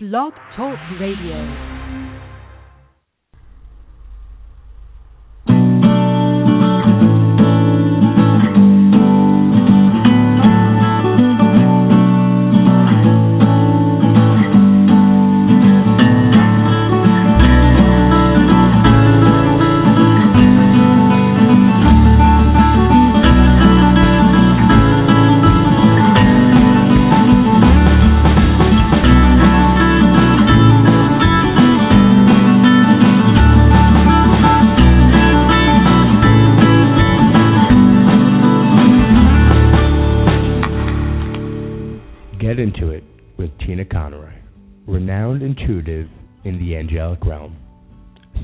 Blog Talk Radio.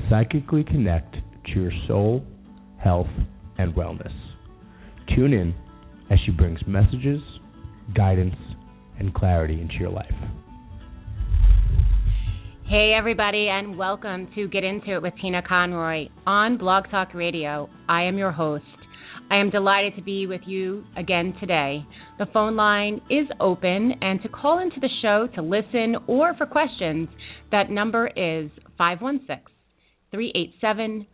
Psychically connect to your soul, health, and wellness. Tune in as she brings messages, guidance, and clarity into your life. Hey, everybody, and welcome to Get Into It with Tina Conroy on Blog Talk Radio. I am your host. I am delighted to be with you again today. The phone line is open, and to call into the show to listen or for questions, that number is 516-387-1936.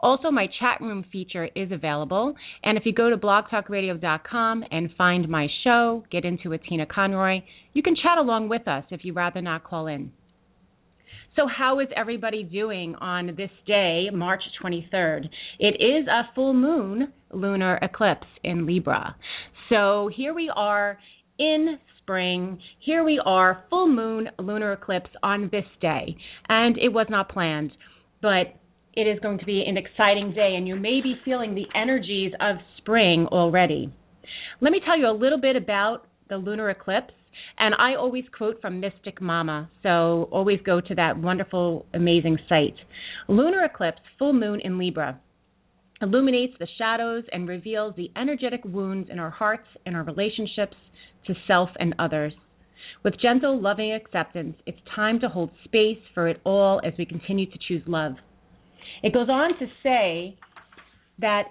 Also, my chat room feature is available, and if you go to blogtalkradio.com and find my show, Get Into It Tina Conroy, you can chat along with us if you'd rather not call in. So how is everybody doing on this day, March 23rd? It is a full moon lunar eclipse in Libra. So here we are in spring. Here we are, full moon lunar eclipse on this day, and it was not planned, but it is going to be an exciting day, and you may be feeling the energies of spring already. Let me tell you a little bit about the lunar eclipse, and I always quote from Mystic Mama, so always go to that wonderful, amazing site. Lunar eclipse, full moon in Libra, illuminates the shadows and reveals the energetic wounds in our hearts and our relationships to self and others. With gentle, loving acceptance, it's time to hold space for it all as we continue to choose love. It goes on to say that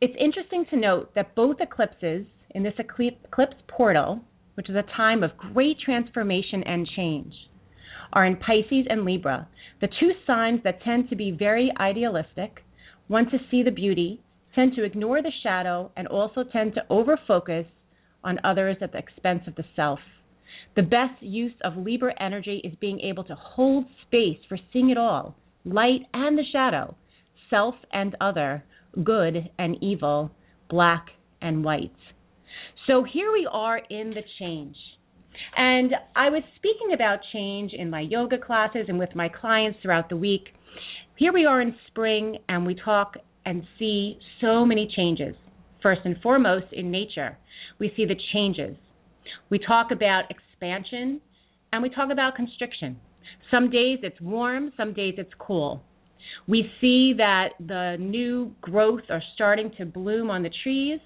it's interesting to note that both eclipses in this eclipse portal, which is a time of great transformation and change, are in Pisces and Libra, the two signs that tend to be very idealistic, want to see the beauty, tend to ignore the shadow, and also tend to overfocus on others at the expense of the self. The best use of Libra energy is being able to hold space for seeing it all, light and the shadow, self and other, good and evil, black and white. So here we are in the change. And I was speaking about change in my yoga classes and with my clients throughout the week. Here we are in spring, and we talk and see so many changes. First and foremost, in nature, we see the changes. We talk about expansion, and we talk about constriction. Some days it's warm, some days it's cool. We see that the new growth are starting to bloom on the trees,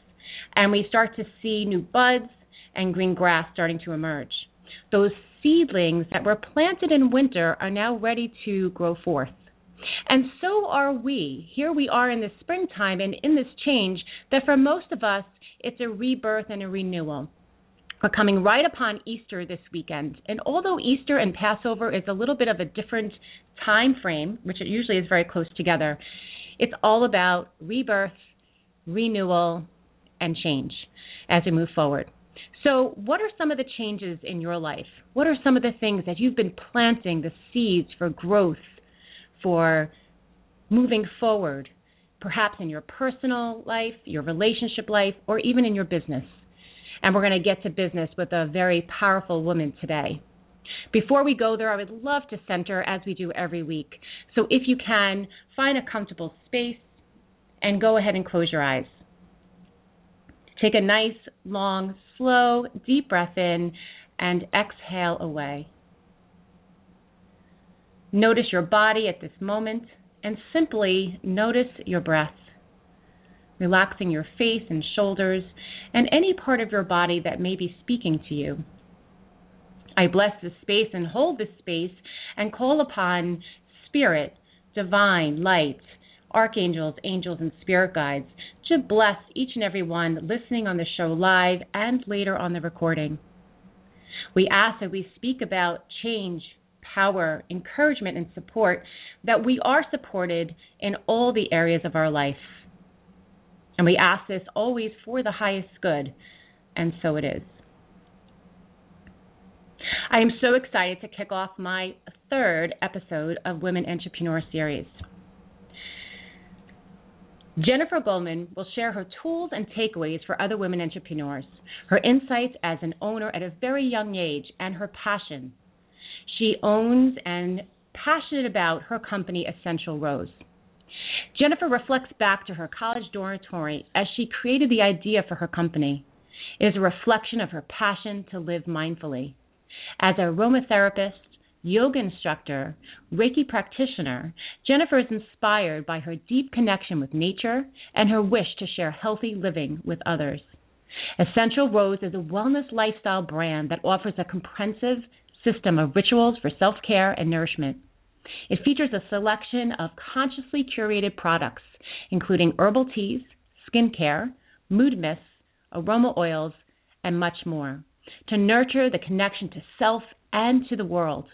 and we start to see new buds and green grass starting to emerge. Those seedlings that were planted in winter are now ready to grow forth. And so are we. Here we are in the springtime and in this change that for most of us, it's a rebirth and a renewal. We're coming right upon Easter this weekend. And although Easter and Passover is a little bit of a different time frame, which it usually is very close together, it's all about rebirth, renewal, and change as we move forward. So what are some of the changes in your life? What are some of the things that you've been planting the seeds for growth, for moving forward, perhaps in your personal life, your relationship life, or even in your business? And we're going to get to business with a very powerful woman today. Before we go there, I would love to center, as we do every week. So if you can, find a comfortable space and go ahead and close your eyes. Take a nice, long, slow, deep breath in and exhale away. Notice your body at this moment and simply notice your breath, relaxing your face and shoulders and any part of your body that may be speaking to you. I bless this space and hold this space and call upon Spirit, Divine, Light, Archangels, Angels, and Spirit Guides to bless each and every one listening on the show live and later on the recording. we ask and we speak about change, power, encouragement, and support, that we are supported in all the areas of our life. And we ask this always for the highest good, and so it is. I am so excited to kick off my third episode of Women Entrepreneur Series. Jennifer Goldman will share her tools and takeaways for other women entrepreneurs, her insights as an owner at a very young age, and her passion. She owns and passionate about her company, Essential Rose. Jennifer reflects back to her college dormitory as she created the idea for her company. It is a reflection of her passion to live mindfully. As an aromatherapist, yoga instructor, Reiki practitioner, Jennifer is inspired by her deep connection with nature and her wish to share healthy living with others. Essential Rose is a wellness lifestyle brand that offers a comprehensive system of rituals for self-care and nourishment. It features a selection of consciously curated products, including herbal teas, skincare, mood mists, aroma oils, and much more, to nurture the connection to self and to the world.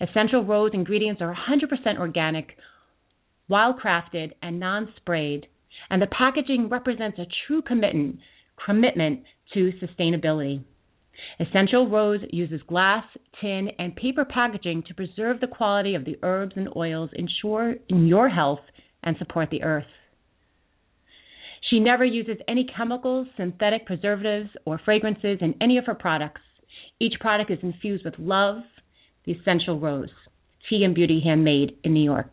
Essential Rose ingredients are 100% organic, wild-crafted, and non-sprayed, and the packaging represents a true commitment to sustainability. Essential Rose uses glass, tin, and paper packaging to preserve the quality of the herbs and oils, ensure your health, and support the earth. She never uses any chemicals, synthetic preservatives, or fragrances in any of her products. Each product is infused with love, the Essential Rose, tea and beauty handmade in New York.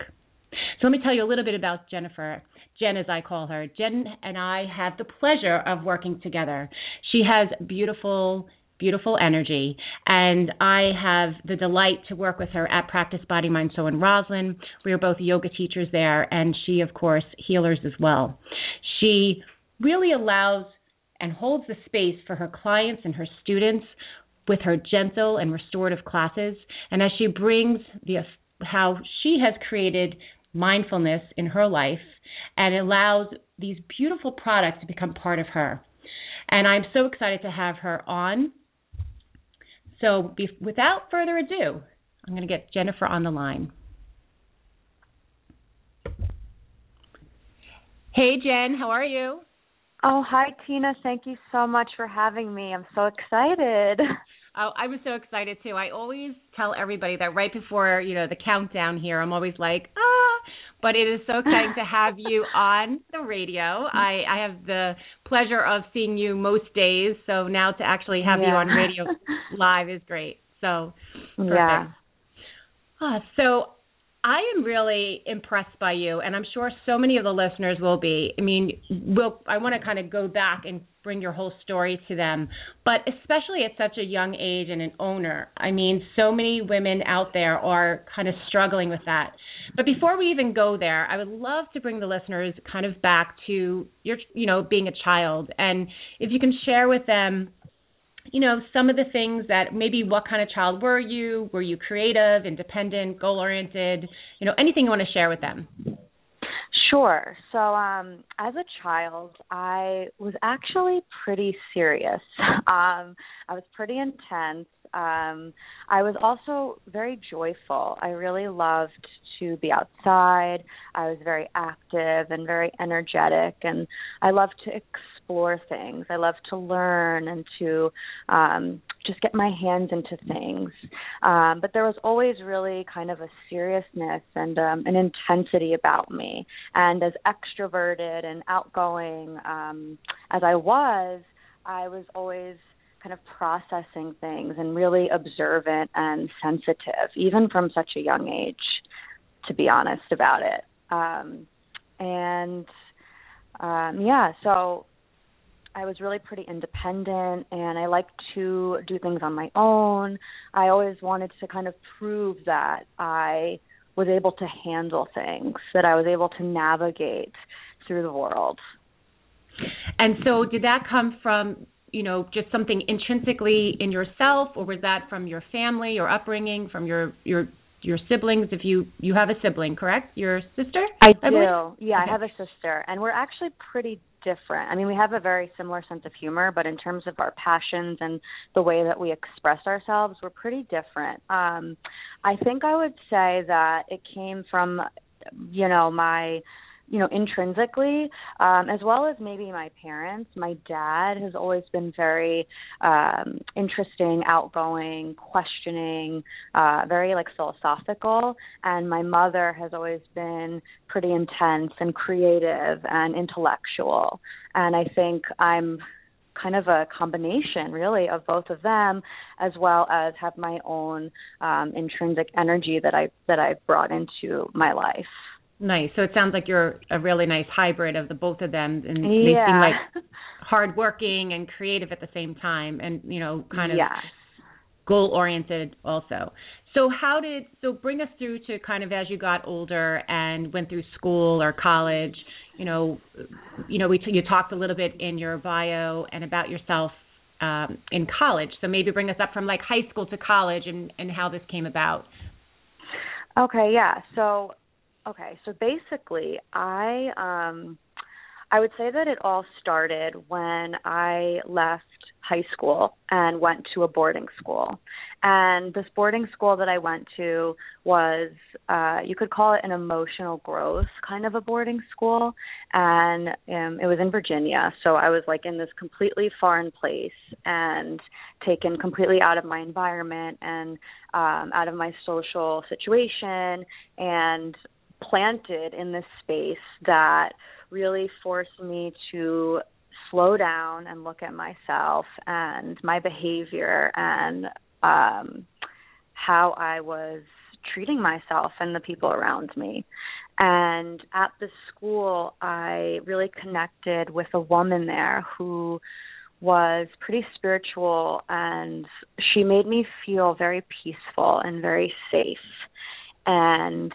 So let me tell you a little bit about Jennifer. Jen, as I call her. Jen and I have the pleasure of working together. She has beautiful energy, and I have the delight to work with her at Practice Body, Mind, Soul, and Roslyn. We are both yoga teachers there, and she, of course, healers as well. She really allows and holds the space for her clients and her students with her gentle and restorative classes, and as she brings how she has created mindfulness in her life and allows these beautiful products to become part of her. And I'm so excited to have her on. So without further ado, I'm going to get Jennifer on the line. Hey, Jen, how are you? Oh, hi, Tina. Thank you so much for having me. I'm so excited. Oh, I was so excited, too. I always tell everybody that right before, the countdown here, I'm always like, but it is so exciting to have you on the radio. I have the pleasure of seeing you most days, so now to actually have you on radio live is great. So, perfect. Yeah. So I am really impressed by you, and I'm sure so many of the listeners will be. I mean, I want to kind of go back and bring your whole story to them, but especially at such a young age and an owner. I mean, so many women out there are kind of struggling with that. But before we even go there, I would love to bring the listeners kind of back to your, being a child. And if you can share with them, some of the things that maybe what kind of child were you? Were you creative, independent, goal-oriented? Anything you want to share with them? Sure. So as a child, I was actually pretty serious. I was pretty intense. I was also very joyful. I really loved to be outside. I was very active and very energetic, and I loved to explore things. I loved to learn and to just get my hands into things. But there was always really kind of a seriousness and an intensity about me. And as extroverted and outgoing as I was always kind of processing things and really observant and sensitive, even from such a young age, to be honest about it. So I was really pretty independent, and I liked to do things on my own. I always wanted to kind of prove that I was able to handle things, that I was able to navigate through the world. And so did that come from, just something intrinsically in yourself, or was that from your family or upbringing, from your siblings? If you have a sibling, correct? Your sister? I do. Yeah, okay. I have a sister, and we're actually pretty different. I mean, we have a very similar sense of humor, but in terms of our passions and the way that we express ourselves, we're pretty different. I think I would say that it came from, intrinsically, as well as maybe my parents. My dad has always been very interesting, outgoing, questioning, very philosophical. And my mother has always been pretty intense and creative and intellectual. And I think I'm kind of a combination, really, of both of them, as well as have my own intrinsic energy that I've brought into my life. Nice. So it sounds like you're a really nice hybrid of the both of them, and they seem like hardworking and creative at the same time, and kind of goal oriented also. So bring us through to kind of as you got older and went through school or college. You talked a little bit in your bio and about yourself in college. So maybe bring us up from high school to college and how this came about. Okay. Yeah. So basically, I would say that it all started when I left high school and went to a boarding school. And this boarding school that I went to was, you could call it an emotional growth kind of a boarding school. And it was in Virginia. So I was in this completely foreign place and taken completely out of my environment and out of my social situation and planted in this space that really forced me to slow down and look at myself and my behavior and how I was treating myself and the people around me. And at the school, I really connected with a woman there who was pretty spiritual, and she made me feel very peaceful and very safe. And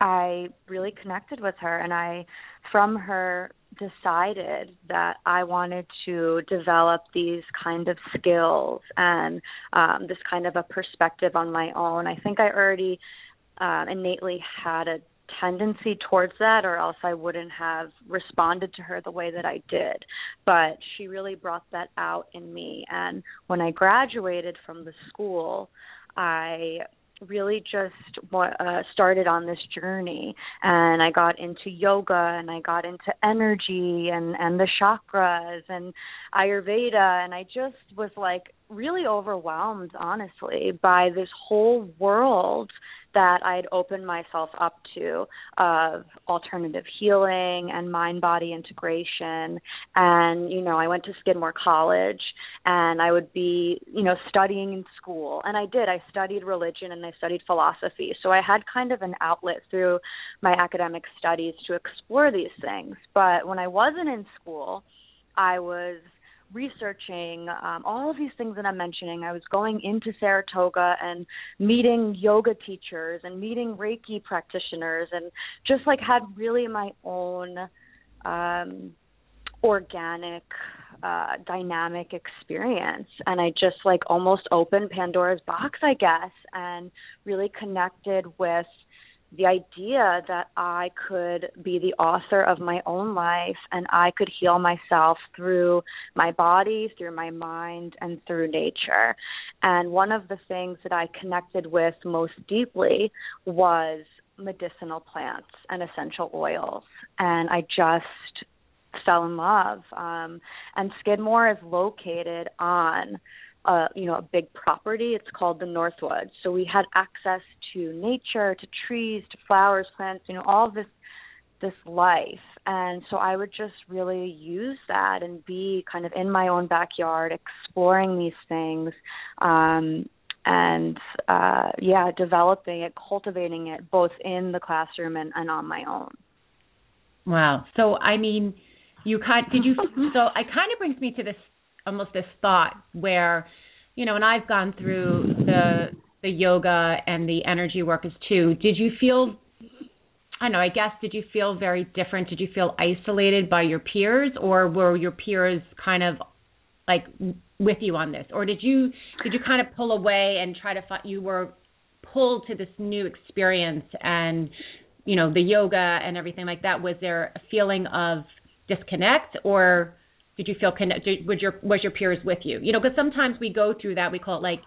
I really connected with her, and I, from her, decided that I wanted to develop these kind of skills and this kind of a perspective on my own. I think I already innately had a tendency towards that, or else I wouldn't have responded to her the way that I did. But she really brought that out in me. And when I graduated from the school, I really just started on this journey, and I got into yoga, and I got into energy and the chakras and Ayurveda, and I just was really overwhelmed, honestly, by this whole world that I'd opened myself up to of alternative healing and mind-body integration. And, I went to Skidmore College, and I would be, studying in school. And I did. I studied religion and I studied philosophy. So I had kind of an outlet through my academic studies to explore these things. But when I wasn't in school, I was researching all of these things that I'm mentioning. I was going into Saratoga and meeting yoga teachers and meeting Reiki practitioners, and just had really my own organic, dynamic experience. And I just almost opened Pandora's box, I guess, and really connected with the idea that I could be the author of my own life, and I could heal myself through my body, through my mind, and through nature. And one of the things that I connected with most deeply was medicinal plants and essential oils. And I just fell in love. And Skidmore is located on a big property. It's called the Northwoods. So we had access to nature, to trees, to flowers, plants, all this life. And so I would just really use that and be kind of in my own backyard, exploring these things, developing it, cultivating it, both in the classroom and on my own. Wow. So, it kind of brings me to this thought where, and I've gone through the yoga and the energy work too. Did you feel very different? Did you feel isolated by your peers, or were your peers kind of with you on this? Or did you kind of pull away and try to find, you were pulled to this new experience and, the yoga and everything like that? Was there a feeling of disconnect, or did you feel connected? Was your peers with you? You know, because sometimes we go through that. We call it, like,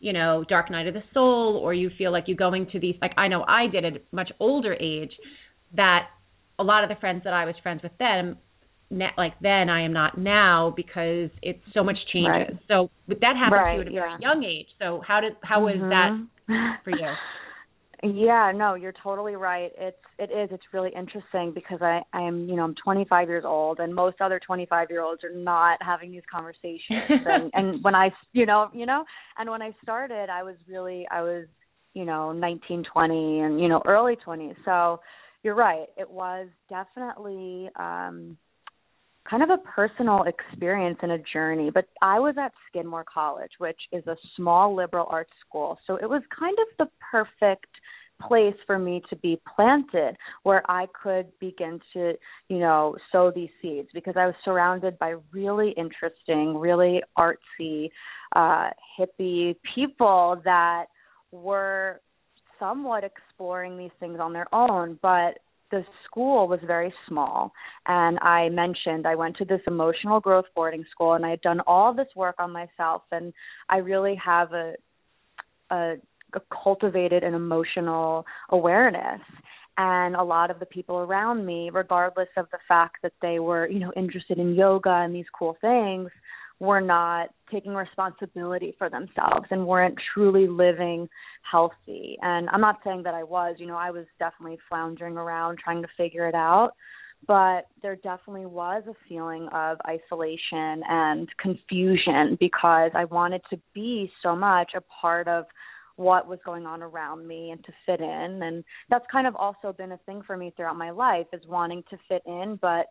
you know, dark night of the soul, or you feel like you're going to these, like I know I did at a much older age, that a lot of the friends that I was friends with them, like then I am not now, because it's so much changes. Right. So but that happened to you at a very young age. So how was that for you? Yeah, no, you're totally right. It's really interesting, because I am, you know, I'm 25 years old, and most other 25-year-olds are not having these conversations. and when I, and when I started, I was, you know, 19, 20 and, you know, early 20s. So you're right. It was definitely kind of a personal experience and a journey. But I was at Skidmore College, which is a small liberal arts school. So it was kind of the perfect place for me to be planted, where I could begin to, you know, sow these seeds, because I was surrounded by really interesting, really artsy, hippie people that were somewhat exploring these things on their own. But the school was very small, and I mentioned I went to this emotional growth boarding school, and I had done all this work on myself, and I really have a cultivated an emotional awareness. And a lot of the people around me, regardless of the fact that they were, you know, interested in yoga and these cool things, were not taking responsibility for themselves and weren't truly living healthy. And I'm not saying that I was, you know, I was definitely floundering around trying to figure it out, but there definitely was a feeling of isolation and confusion, because I wanted to be so much a part of what was going on around me and to fit in. And that's kind of also been a thing for me throughout my life, is wanting to fit in, but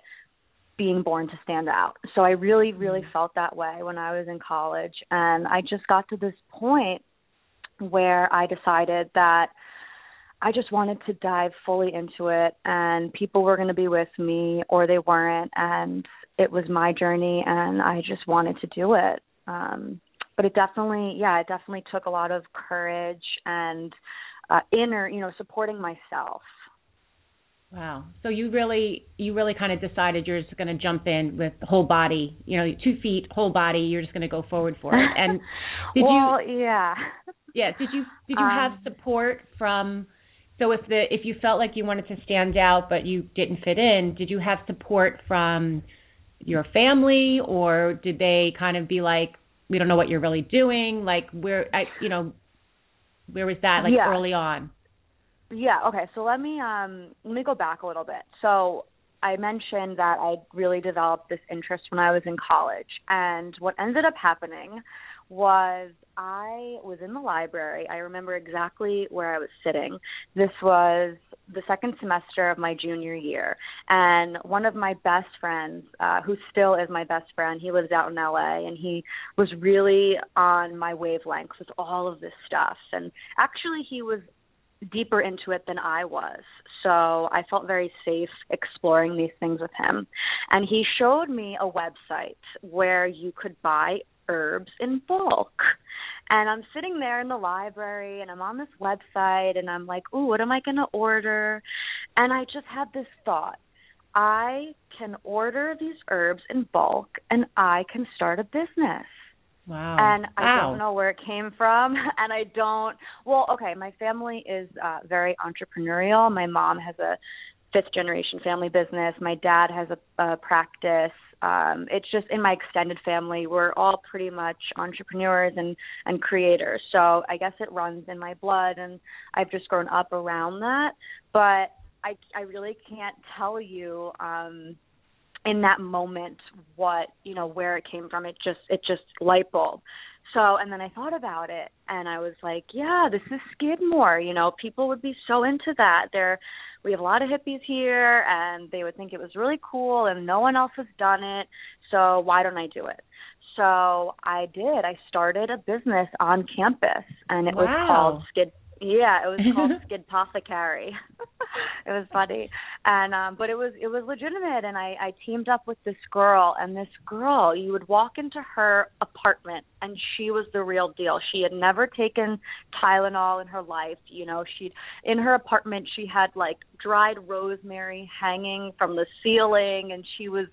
being born to stand out. So I really, really felt that way when I was in college. And I just got to this point where I decided that I just wanted to dive fully into it, and people were going to be with me or they weren't. And it was my journey, and I just wanted to do it. But it definitely, it definitely took a lot of courage and inner, you know, supporting myself. Wow. So you really kind of decided you're just going to jump in with the whole body, you know, 2 feet, whole body. You're just going to go forward for it. And did Did you have support from? So if you felt like you wanted to stand out but you didn't fit in, did you have support from your family, or did they kind of be like, we don't know what you're really doing? Like where was that early on? Yeah, okay, so let me go back a little bit. So I mentioned that I really developed this interest when I was in college, and what ended up happening was I was in the library. I remember exactly where I was sitting. This was the second semester of my junior year, and one of my best friends, who still is my best friend, he lives out in LA, and he was really on my wavelength with all of this stuff, and actually he was deeper into it than I was. So I felt very safe exploring these things with him. And he showed me a website where you could buy herbs in bulk. And I'm sitting there in the library, and I'm on this website, and I'm like, ooh, what am I going to order? And I just had this thought. I can order these herbs in bulk, and I can start a business. Wow. And I don't know where it came from, and my family is very entrepreneurial. My mom has a fifth-generation family business. My dad has a practice. It's just in my extended family, we're all pretty much entrepreneurs and creators. So I guess it runs in my blood, and I've just grown up around that. But I really can't tell you in that moment where it came from. It just light bulb. So, and then I thought about it, and I was like, yeah, this is Skidmore, you know, people would be so into that. We have a lot of hippies here, and they would think it was really cool, and no one else has done it, so why don't I do it? So I did. I started a business on campus, and it was called Skidpothecary. It was funny. And but it was legitimate, and I teamed up with this girl, and this girl, you would walk into her apartment and she was the real deal. She had never taken Tylenol in her life, you know. In her apartment she had like dried rosemary hanging from the ceiling, and she was,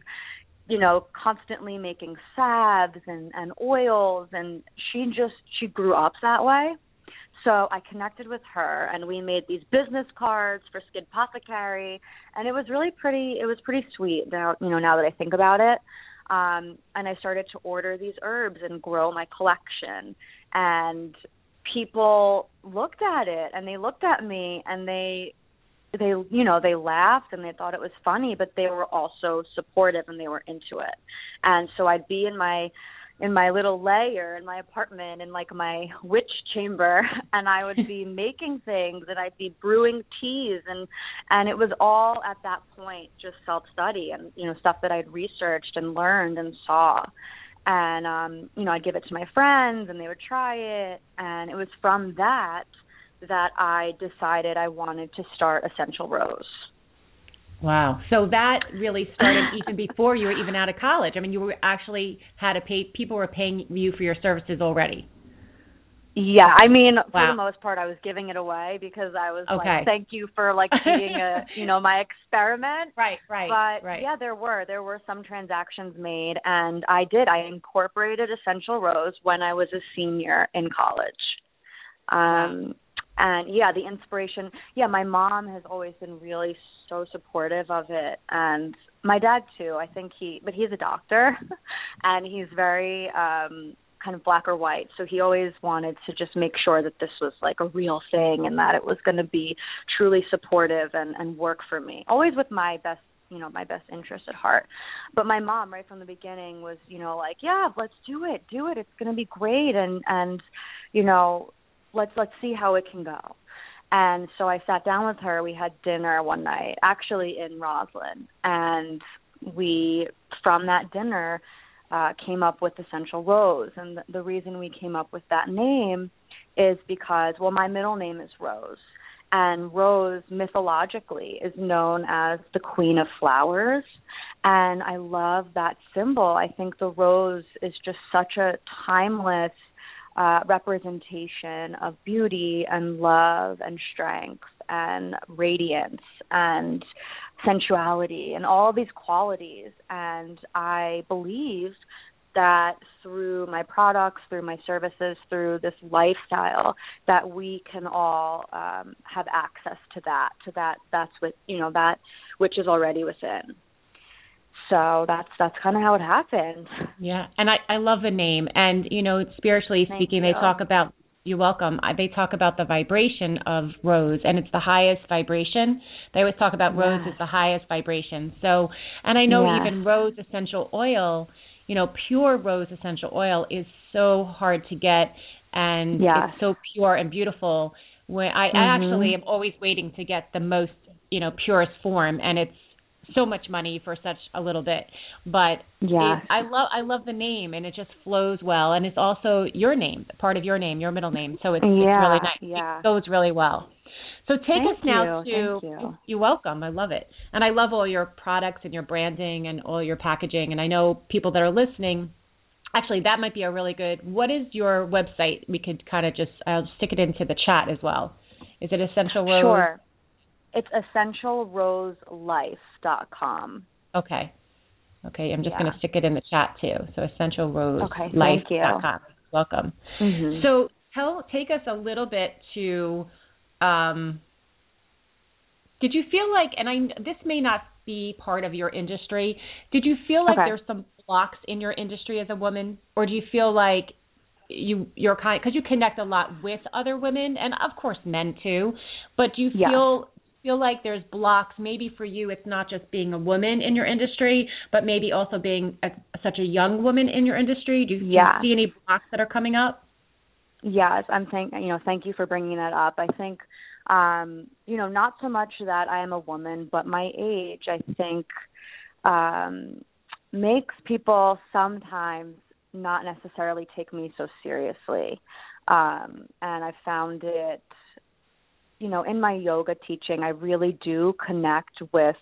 you know, constantly making salves and oils, and she grew up that way. So I connected with her, and we made these business cards for Skidpothecary, and it was really pretty. It was pretty sweet. Now that I think about it, and I started to order these herbs and grow my collection. And people looked at it, and they looked at me, and they laughed and they thought it was funny, but they were also supportive and they were into it. And so I'd be in my little lair in my apartment, in like my witch chamber, and I would be making things, and I'd be brewing teas, and it was all at that point just self-study and, you know, stuff that I'd researched and learned and saw. And, I'd give it to my friends and they would try it. And it was from that I decided I wanted to start Essential Rose. Wow. So that really started even before you were even out of college. I mean, you were actually people were paying you for your services already. Yeah. I mean, for the most part, I was giving it away because I was like, thank you for like being my experiment. Right. But yeah, there were some transactions made, and I incorporated Essential Rose when I was a senior in college. And yeah, the inspiration, my mom has always been really so supportive of it. And my dad too, I think but he's a doctor and he's very, kind of black or white. So he always wanted to just make sure that this was like a real thing and that it was going to be truly supportive and work for me, always with my best, my best interest at heart. But my mom, right from the beginning was, like, yeah, let's do it. It's going to be great. And, let's see how it can go. And so I sat down with her. We had dinner one night, actually in Roslyn, and we, from that dinner, came up with Essential Rose. And the reason we came up with that name is because, well, my middle name is Rose, and Rose mythologically is known as the queen of flowers. And I love that symbol. I think the rose is just such a timeless representation of beauty and love and strength and radiance and sensuality and all these qualities. And I believe that through my products, through my services, through this lifestyle, that we can all have access to that. That's what, that which is already within. So that's kind of how it happened. Yeah, and I love the name. And, spiritually speaking, they talk about, you're welcome, they talk about the vibration of rose, and it's the highest vibration. They always talk about rose is the highest vibration. So, and I know even rose essential oil, pure rose essential oil is so hard to get, and it's so pure and beautiful. When I actually am always waiting to get the most, purest form, and it's so much money for such a little bit, but I love the name, and it just flows well, and it's also your name, part of your name, your middle name, so it's really nice. Yeah. It goes really well. So take us now to you're welcome. I love it, and I love all your products and your branding and all your packaging. And I know people that are listening, actually, that might be a really good. What is your website? We could kind of just I'll stick it into the chat as well. Is it Essential Rose? Sure. It's EssentialRoseLife.com. Okay. I'm just going to stick it in the chat too. So EssentialRoseLife.com. Welcome. Mm-hmm. So take us a little bit to. Did you feel like, this may not be part of your industry, did you feel like there's some blocks in your industry as a woman, or do you feel like you're kind, because you connect a lot with other women and of course men too, but do you feel like there's blocks? Maybe for you it's not just being a woman in your industry, but maybe also being such a young woman in your industry. Do you see any blocks that are coming up? Yes, I'm saying, thank you for bringing that up. I think, not so much that I am a woman, but my age, I think, makes people sometimes not necessarily take me so seriously. And I found it you know, in my yoga teaching, I really do connect with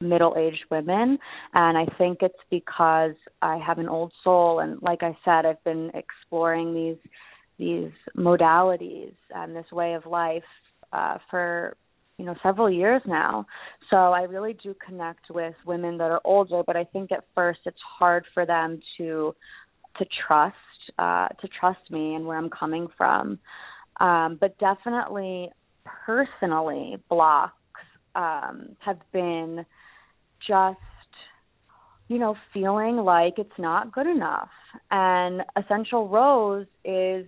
middle-aged women, and I think it's because I have an old soul, and like I said, I've been exploring these modalities and this way of life for, you know, several years now. So I really do connect with women that are older, but I think at first it's hard for them to trust me and where I'm coming from. But definitely, personally, blocks have been just, you know, feeling like it's not good enough. And Essential Rose is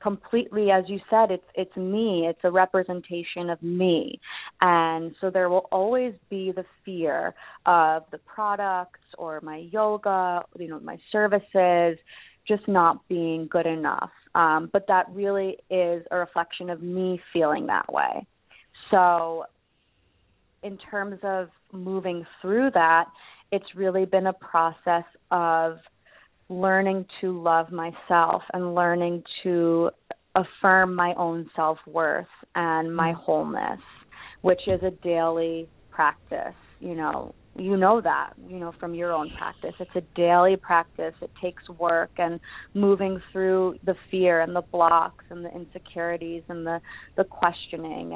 completely, as you said, it's me. It's a representation of me. And so there will always be the fear of the products or my yoga, you know, my services, just not being good enough. But that really is a reflection of me feeling that way. So in terms of moving through that, it's really been a process of learning to love myself and learning to affirm my own self-worth and my wholeness, which is a daily practice. You know that, you know, from your own practice. It's a daily practice. It takes work and moving through the fear and the blocks and the insecurities and the questioning.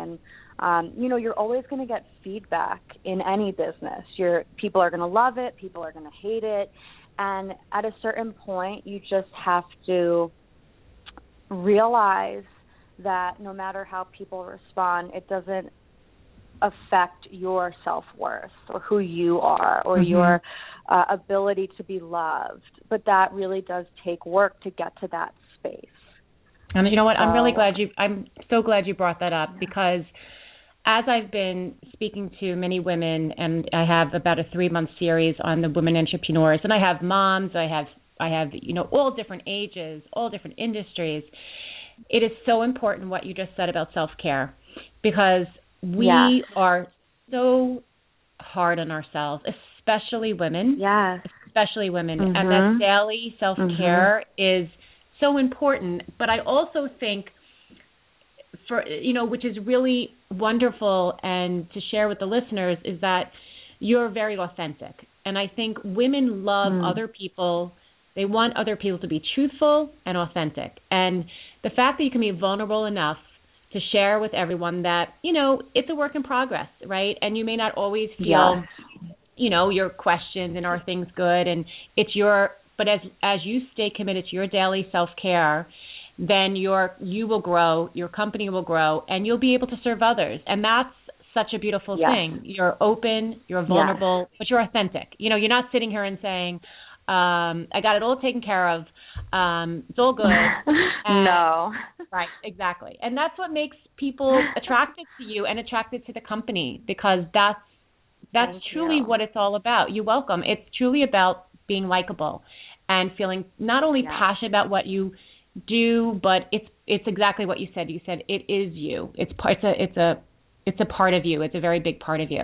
And, you know, you're always going to get feedback in any business. People are going to love it. People are going to hate it. And at a certain point, you just have to realize that no matter how people respond, it doesn't affect your self-worth or who you are or your ability to be loved. But that really does take work to get to that space. And you know what? I'm really glad I'm so glad you brought that up, because as I've been speaking to many women, and I have about a 3-month series on the women entrepreneurs, and I have moms, I have, you know, all different ages, all different industries. It is so important what you just said about self-care, because we are so hard on ourselves, especially women. Yes. Especially women. Mm-hmm. And that daily self-care is so important. But I also think, for you know, which is really wonderful and to share with the listeners, is that you're very authentic. And I think women love other people. They want other people to be truthful and authentic. And the fact that you can be vulnerable enough to share with everyone that, you know, it's a work in progress, right? And you may not always feel, you know, your questions and are things good, and it's your, but as you stay committed to your daily self-care, then you will grow, your company will grow, and you'll be able to serve others. And that's such a beautiful thing. You're open, you're vulnerable, but you're authentic. You know, you're not sitting here and saying, I got it all taken care of. It's all good. And, no. Right, exactly. And that's what makes people attracted to you and attracted to the company, because that's truly what it's all about. You're welcome. It's truly about being likable and feeling not only passionate about what you do, but it's exactly what you said. You said it is you. It's a part of you. It's a very big part of you.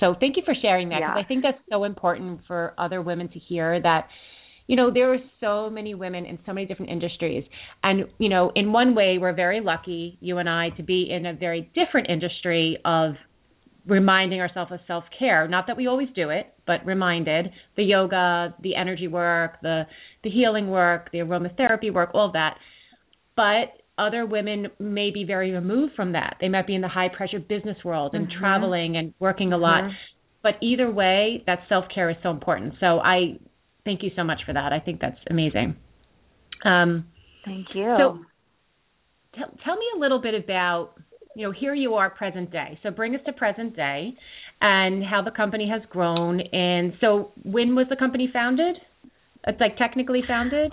So thank you for sharing that, because I think that's so important for other women to hear that, you know, there are so many women in so many different industries. And, you know, in one way, we're very lucky, you and I, to be in a very different industry of reminding ourselves of self-care. Not that we always do it, but reminded. The yoga, the energy work, the healing work, the aromatherapy work, all that. But other women may be very removed from that. They might be in the high-pressure business world and traveling and working a lot. But either way, that self-care is so important. So I thank you so much for that. I think that's amazing. Thank you. So tell me a little bit about, you know, here you are present day. So bring us to present day and how the company has grown. And so when was the company founded? It's like technically founded?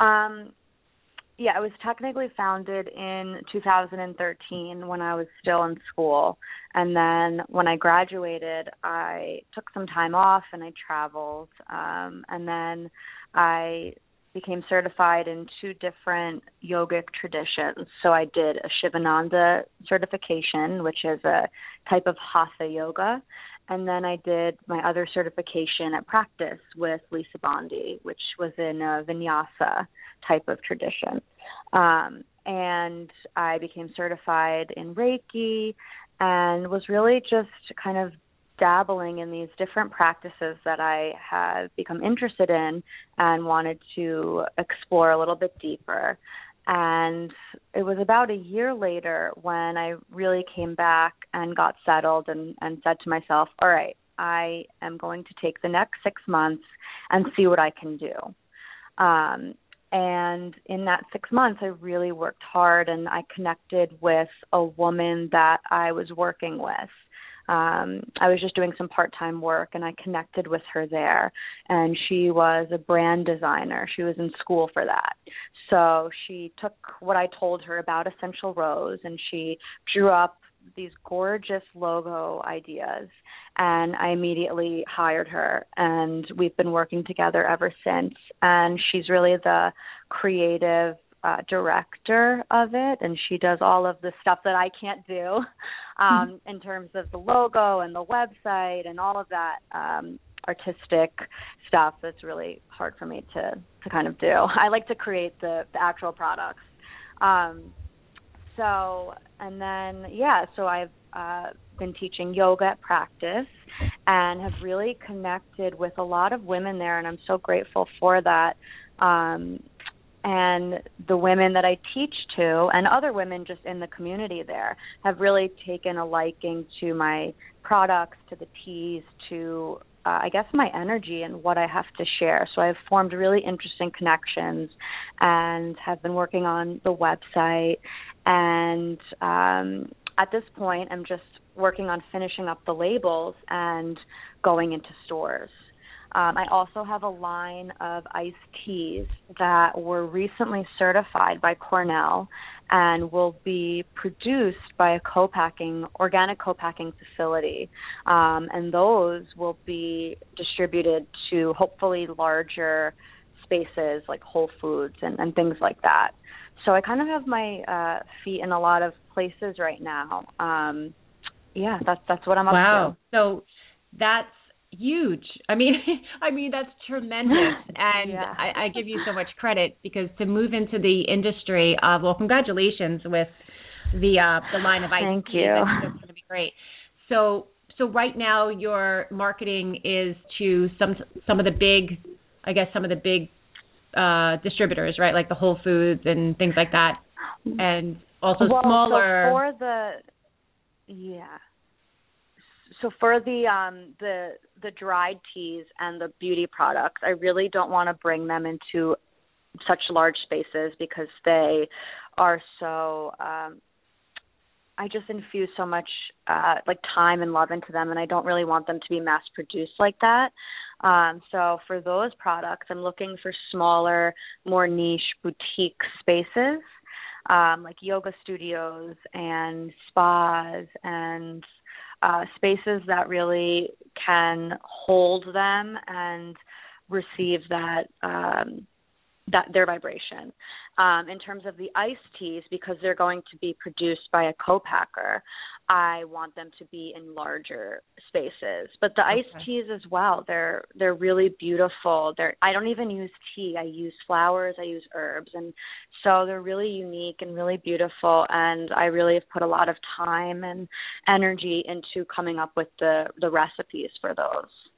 Yeah, it was technically founded in 2013 when I was still in school. And then when I graduated, I took some time off and I traveled. And then I became certified in 2 different yogic traditions. So I did a Shivananda certification, which is a type of hatha yoga. And then I did my other certification at Practice with Lisa Bondi, which was in a vinyasa type of tradition. and I became certified in Reiki and was really just kind of dabbling in these different practices that I had become interested in and wanted to explore a little bit deeper. And it was about a year later when I really came back and got settled and said to myself, all right, I am going to take the next 6 months and see what I can do. And in that 6 months, I really worked hard and I connected with a woman that I was working with. I was just doing some part-time work, and I connected with her there, and she was a brand designer. She was in school for that. So she took what I told her about Essential Rose, and she drew up these gorgeous logo ideas, and I immediately hired her, and we've been working together ever since, and she's really the creative director of it, and she does all of the stuff that I can't do in terms of the logo and the website and all of that artistic stuff that's really hard for me to kind of do. I like to create the actual products. So I've been teaching yoga at Practice and have really connected with a lot of women there, and I'm so grateful for that. And the women that I teach to and other women just in the community there have really taken a liking to my products, to the teas, to, I guess, my energy and what I have to share. So I've formed really interesting connections and have been working on the website. And at this point, I'm just working on finishing up the labels and going into stores. I also have a line of iced teas that were recently certified by Cornell and will be produced by a organic co-packing facility. And those will be distributed to hopefully larger spaces like Whole Foods and things like that. So I kind of have my feet in a lot of places right now. That's what I'm up to. Wow. So that's huge. I mean that's tremendous, and yeah. I give you so much credit, because to move into the industry, congratulations with the line of IT. Thank you. That's going to be great. So right now your marketing is to some of the big distributors, right? Like the Whole Foods and things like that, and also smaller. So for the dried teas and the beauty products, I really don't want to bring them into such large spaces, because they are so I just infuse so much time and love into them, and I don't really want them to be mass produced like that. So for those products, I'm looking for smaller, more niche boutique spaces, like yoga studios and spas and spaces that really can hold them and receive that their vibration. In terms of the iced teas, because they're going to be produced by a co-packer, I want them to be in larger spaces. But the iced teas as well, they're really beautiful. I don't even use tea. I use flowers. I use herbs. And so they're really unique and really beautiful. And I really have put a lot of time and energy into coming up with the recipes for those.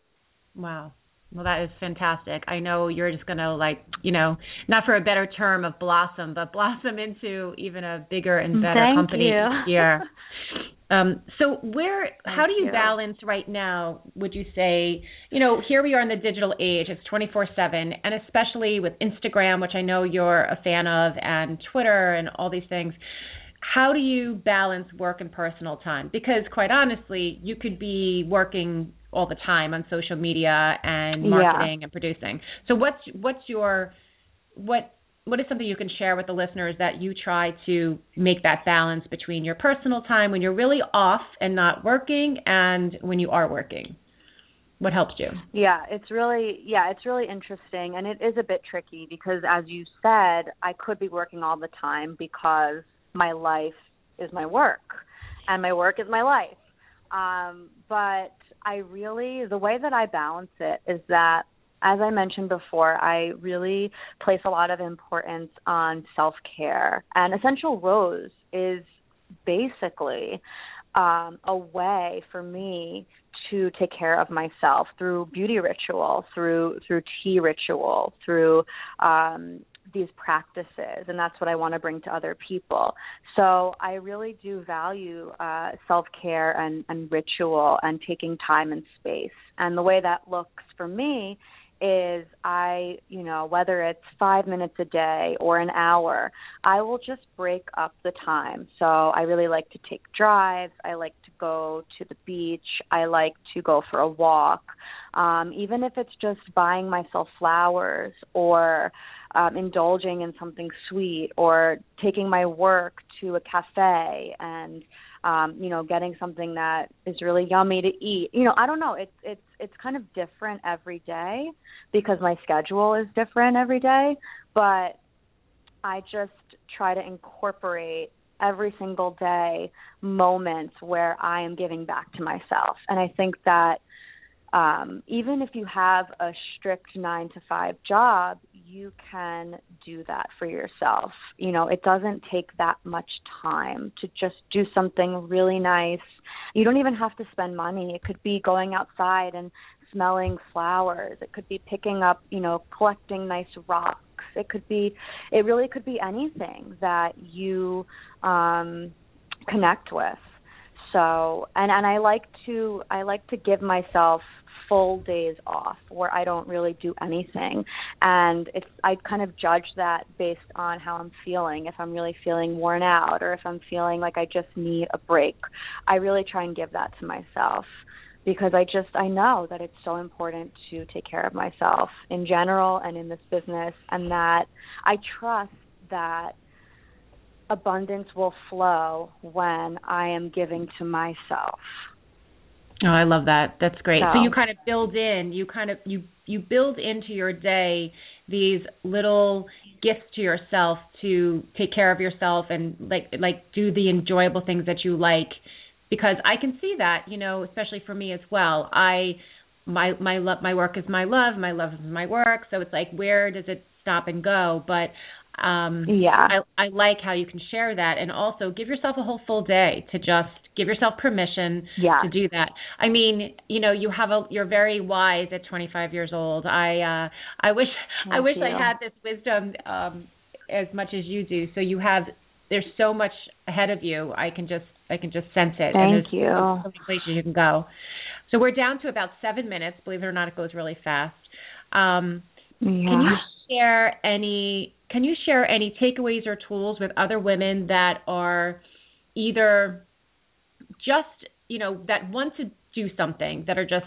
Wow. Well, that is fantastic. I know you're just going to, not for a better term of blossom, but blossom into even a bigger and better company this year. How do you balance right now, would you say, here we are in the digital age, it's 24/7, and especially with Instagram, which I know you're a fan of, and Twitter and all these things. How do you balance work and personal time? Because quite honestly, you could be working all the time on social media and marketing and producing. So what is something you can share with the listeners that you try to make that balance between your personal time when you're really off and not working and when you are working? What helps you? Yeah, it's really interesting, and it is a bit tricky because, as you said, I could be working all the time because my life is my work and my work is my life. But the way that I balance it is that as I mentioned before, I really place a lot of importance on self-care. And Essential Rose is basically a way for me to take care of myself through beauty ritual, through tea ritual, through these practices, and that's what I want to bring to other people. So I really do value self-care and ritual and taking time and space. And the way that looks for me is whether it's 5 minutes a day or an hour, I will just break up the time. So I really like to take drives. I like to go to the beach. I like to go for a walk. Even if it's just buying myself flowers or indulging in something sweet or taking my work to a cafe and getting something that is really yummy to eat. I don't know. It's kind of different every day because my schedule is different every day. But I just try to incorporate every single day moments where I am giving back to myself. And I think that even if you have a strict 9-to-5 job, you can do that for yourself. It doesn't take that much time to just do something really nice. You don't even have to spend money. It could be going outside and smelling flowers. It could be picking up, collecting nice rocks. It really could be anything that you connect with. So, and I like to give myself full days off where I don't really do anything. And I kind of judge that based on how I'm feeling, if I'm really feeling worn out or if I'm feeling like I just need a break. I really try and give that to myself because I know that it's so important to take care of myself in general and in this business, and that I trust that abundance will flow when I am giving to myself. Oh, I love that. That's great. So you kind of build in, you build into your day these little gifts to yourself to take care of yourself and like do the enjoyable things that you like, because I can see that, especially for me as well. My work is my love. My love is my work. So it's like, where does it stop and go? But I like how you can share that, and also give yourself a whole full day to just give yourself permission to do that. I mean, you're very wise at 25 years old. I wish I had this wisdom as much as you do. So there's so much ahead of you. I can just sense it. Thank you. So many places you can go. So we're down to about 7 minutes. Believe it or not, it goes really fast. Can you share any takeaways or tools with other women that are either just, that want to do something, that are just,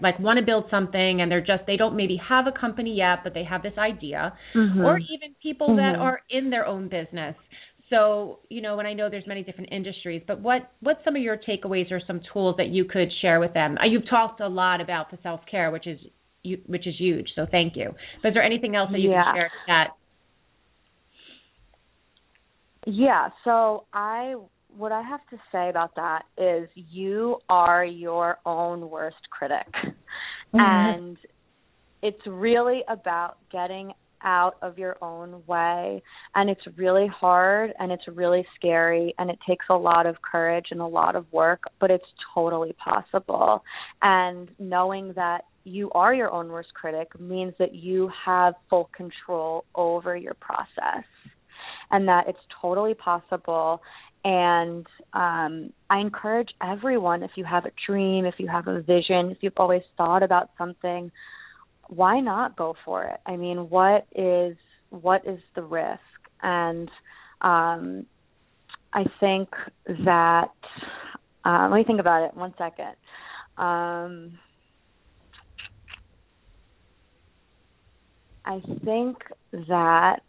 like want to build something, and they don't maybe have a company yet, but they have this idea, or even people that are in their own business? So, and I know there's many different industries, but what's some of your takeaways or some tools that you could share with them? You've talked a lot about the self-care, which is huge. So thank you. But is there anything else that you can share with that? Yeah, so what I have to say about that is you are your own worst critic. Mm-hmm. And it's really about getting out of your own way. And it's really hard and it's really scary and it takes a lot of courage and a lot of work, but it's totally possible. And knowing that you are your own worst critic means that you have full control over your process, and that it's totally possible. And I encourage everyone, if you have a dream, if you have a vision, if you've always thought about something, why not go for it? I mean, what is the risk? And I think that let me think about it one second. I think that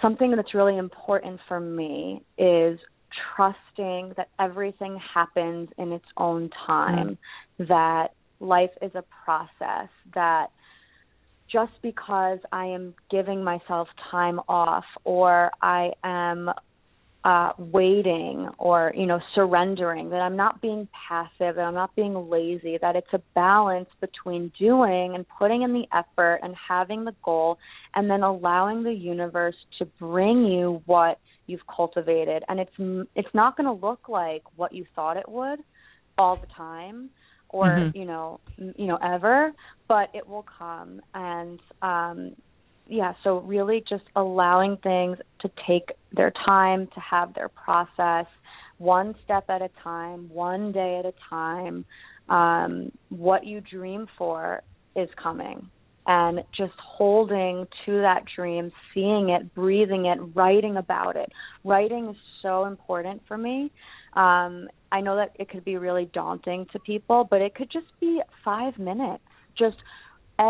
something that's really important for me is trusting that everything happens in its own time, that life is a process, that just because I am giving myself time off or I am waiting or, surrendering, that I'm not being passive, that I'm not being lazy, that it's a balance between doing and putting in the effort and having the goal and then allowing the universe to bring you what you've cultivated. And it's not going to look like what you thought it would all the time or, ever, but it will come. And, so really just allowing things to take their time, to have their process, one step at a time, one day at a time. What you dream for is coming. And just holding to that dream, seeing it, breathing it, writing about it. Writing is so important for me. I know that it could be really daunting to people, but it could just be 5 minutes, just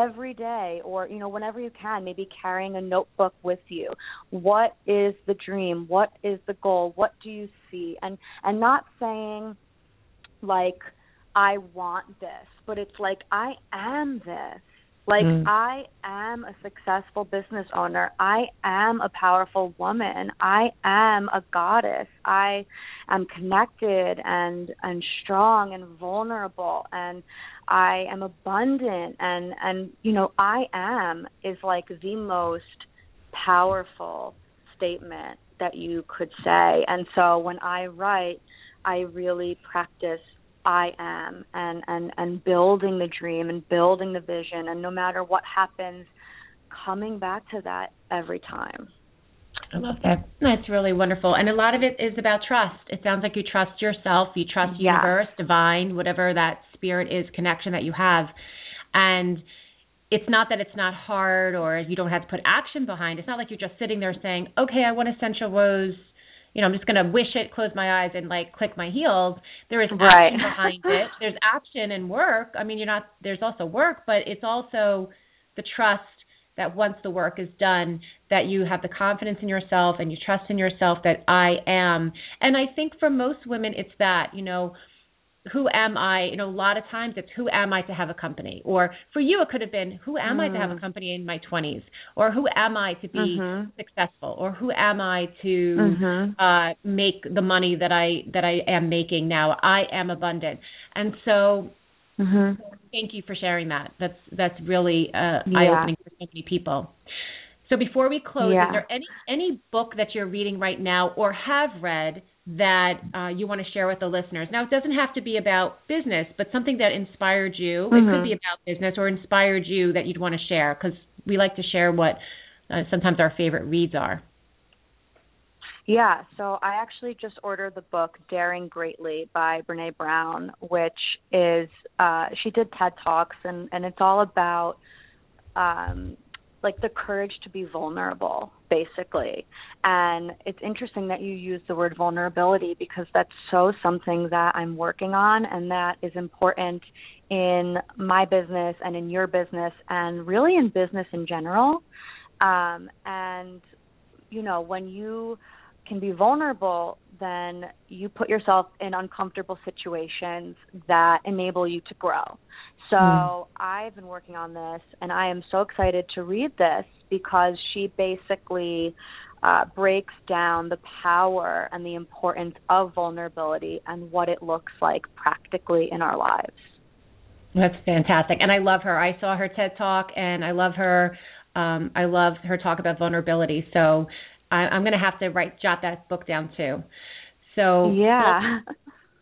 every day or, whenever you can, maybe carrying a notebook with you. What is the dream? What is the goal? What do you see? And not saying, like, I want this, but it's like, I am this. Like, I am a successful business owner. I am a powerful woman. I am a goddess. I am connected and strong and vulnerable, and I am abundant. And I am is like the most powerful statement that you could say. And so when I write, I really practice I am and building the dream and building the vision, and no matter what happens, coming back to that every time. I love that. That's really wonderful. And a lot of it is about trust. It sounds like you trust yourself, you trust the universe, divine, whatever that spirit is, connection that you have. And it's not that it's not hard or you don't have to put action behind. It's not like you're just sitting there saying, okay, I want Essential Rose. I'm just going to wish it, close my eyes, and, click my heels. There is action behind it. There's action and work. I mean, there's also work, but it's also the trust that once the work is done, that you have the confidence in yourself and you trust in yourself that I am. And I think for most women it's that, who am I? A lot of times it's who am I to have a company? Or for you, it could have been who am I to have a company in my 20s? Or who am I to be successful? Or who am I to make the money that I am making now? I am abundant. And so thank you for sharing that. That's really eye-opening for so many people. So before we close, is there any book that you're reading right now or have read that you want to share with the listeners? Now, it doesn't have to be about business, but something that inspired you. Mm-hmm. It could be about business or inspired you that you'd want to share, because we like to share what sometimes our favorite reads are. Yeah, so I actually just ordered the book Daring Greatly by Brené Brown, which is, she did TED Talks, and it's all about the courage to be vulnerable, basically. And it's interesting that you use the word vulnerability, because that's so something that I'm working on and that is important in my business and in your business and really in business in general. When you can be vulnerable, then you put yourself in uncomfortable situations that enable you to grow. So I've been working on this, and I am so excited to read this because she basically breaks down the power and the importance of vulnerability and what it looks like practically in our lives. That's fantastic. And I love her. I saw her TED Talk, and I love her. I love her talk about vulnerability. So I'm going to have to jot that book down too. So yeah.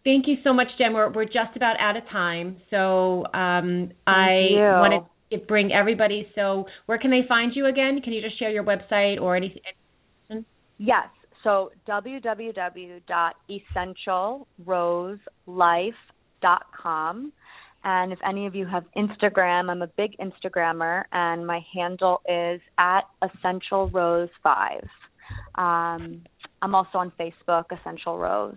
Thank you so much, Jen. We're just about out of time. So I want to bring everybody. So where can they find you again? Can you just share your website or anything? Yes. So www.EssentialRoseLife.com. And if any of you have Instagram, I'm a big Instagrammer, and my handle is @EssentialRose5. I'm also on Facebook, Essential Rose.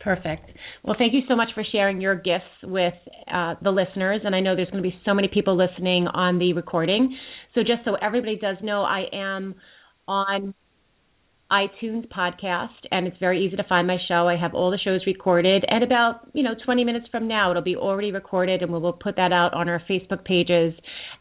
Perfect. Well, thank you so much for sharing your gifts with the listeners. And I know there's going to be so many people listening on the recording. So just so everybody does know, I am on iTunes podcast, and it's very easy to find my show. I have all the shows recorded, and about 20 minutes from now it'll be already recorded, and we will put that out on our Facebook pages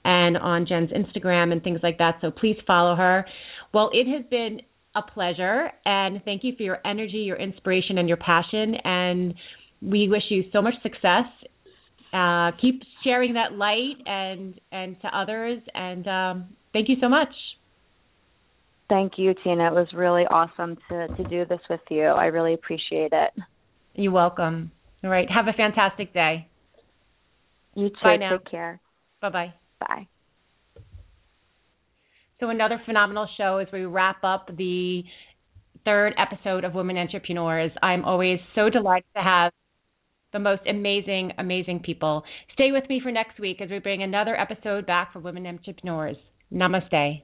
and on Jen's Instagram and things like that. So please follow her. Well, it has been a pleasure, and thank you for your energy, your inspiration, and your passion, and we wish you so much success. Keep sharing that light and to others, and thank you so much. Thank you, Tina. It was really awesome to do this with you. I really appreciate it. You're welcome. All right. Have a fantastic day. You too. Bye now. Take care. Bye-bye. Bye. So another phenomenal show as we wrap up the third episode of Women Entrepreneurs. I'm always so delighted to have the most amazing, amazing people. Stay with me for next week as we bring another episode back for Women Entrepreneurs. Namaste.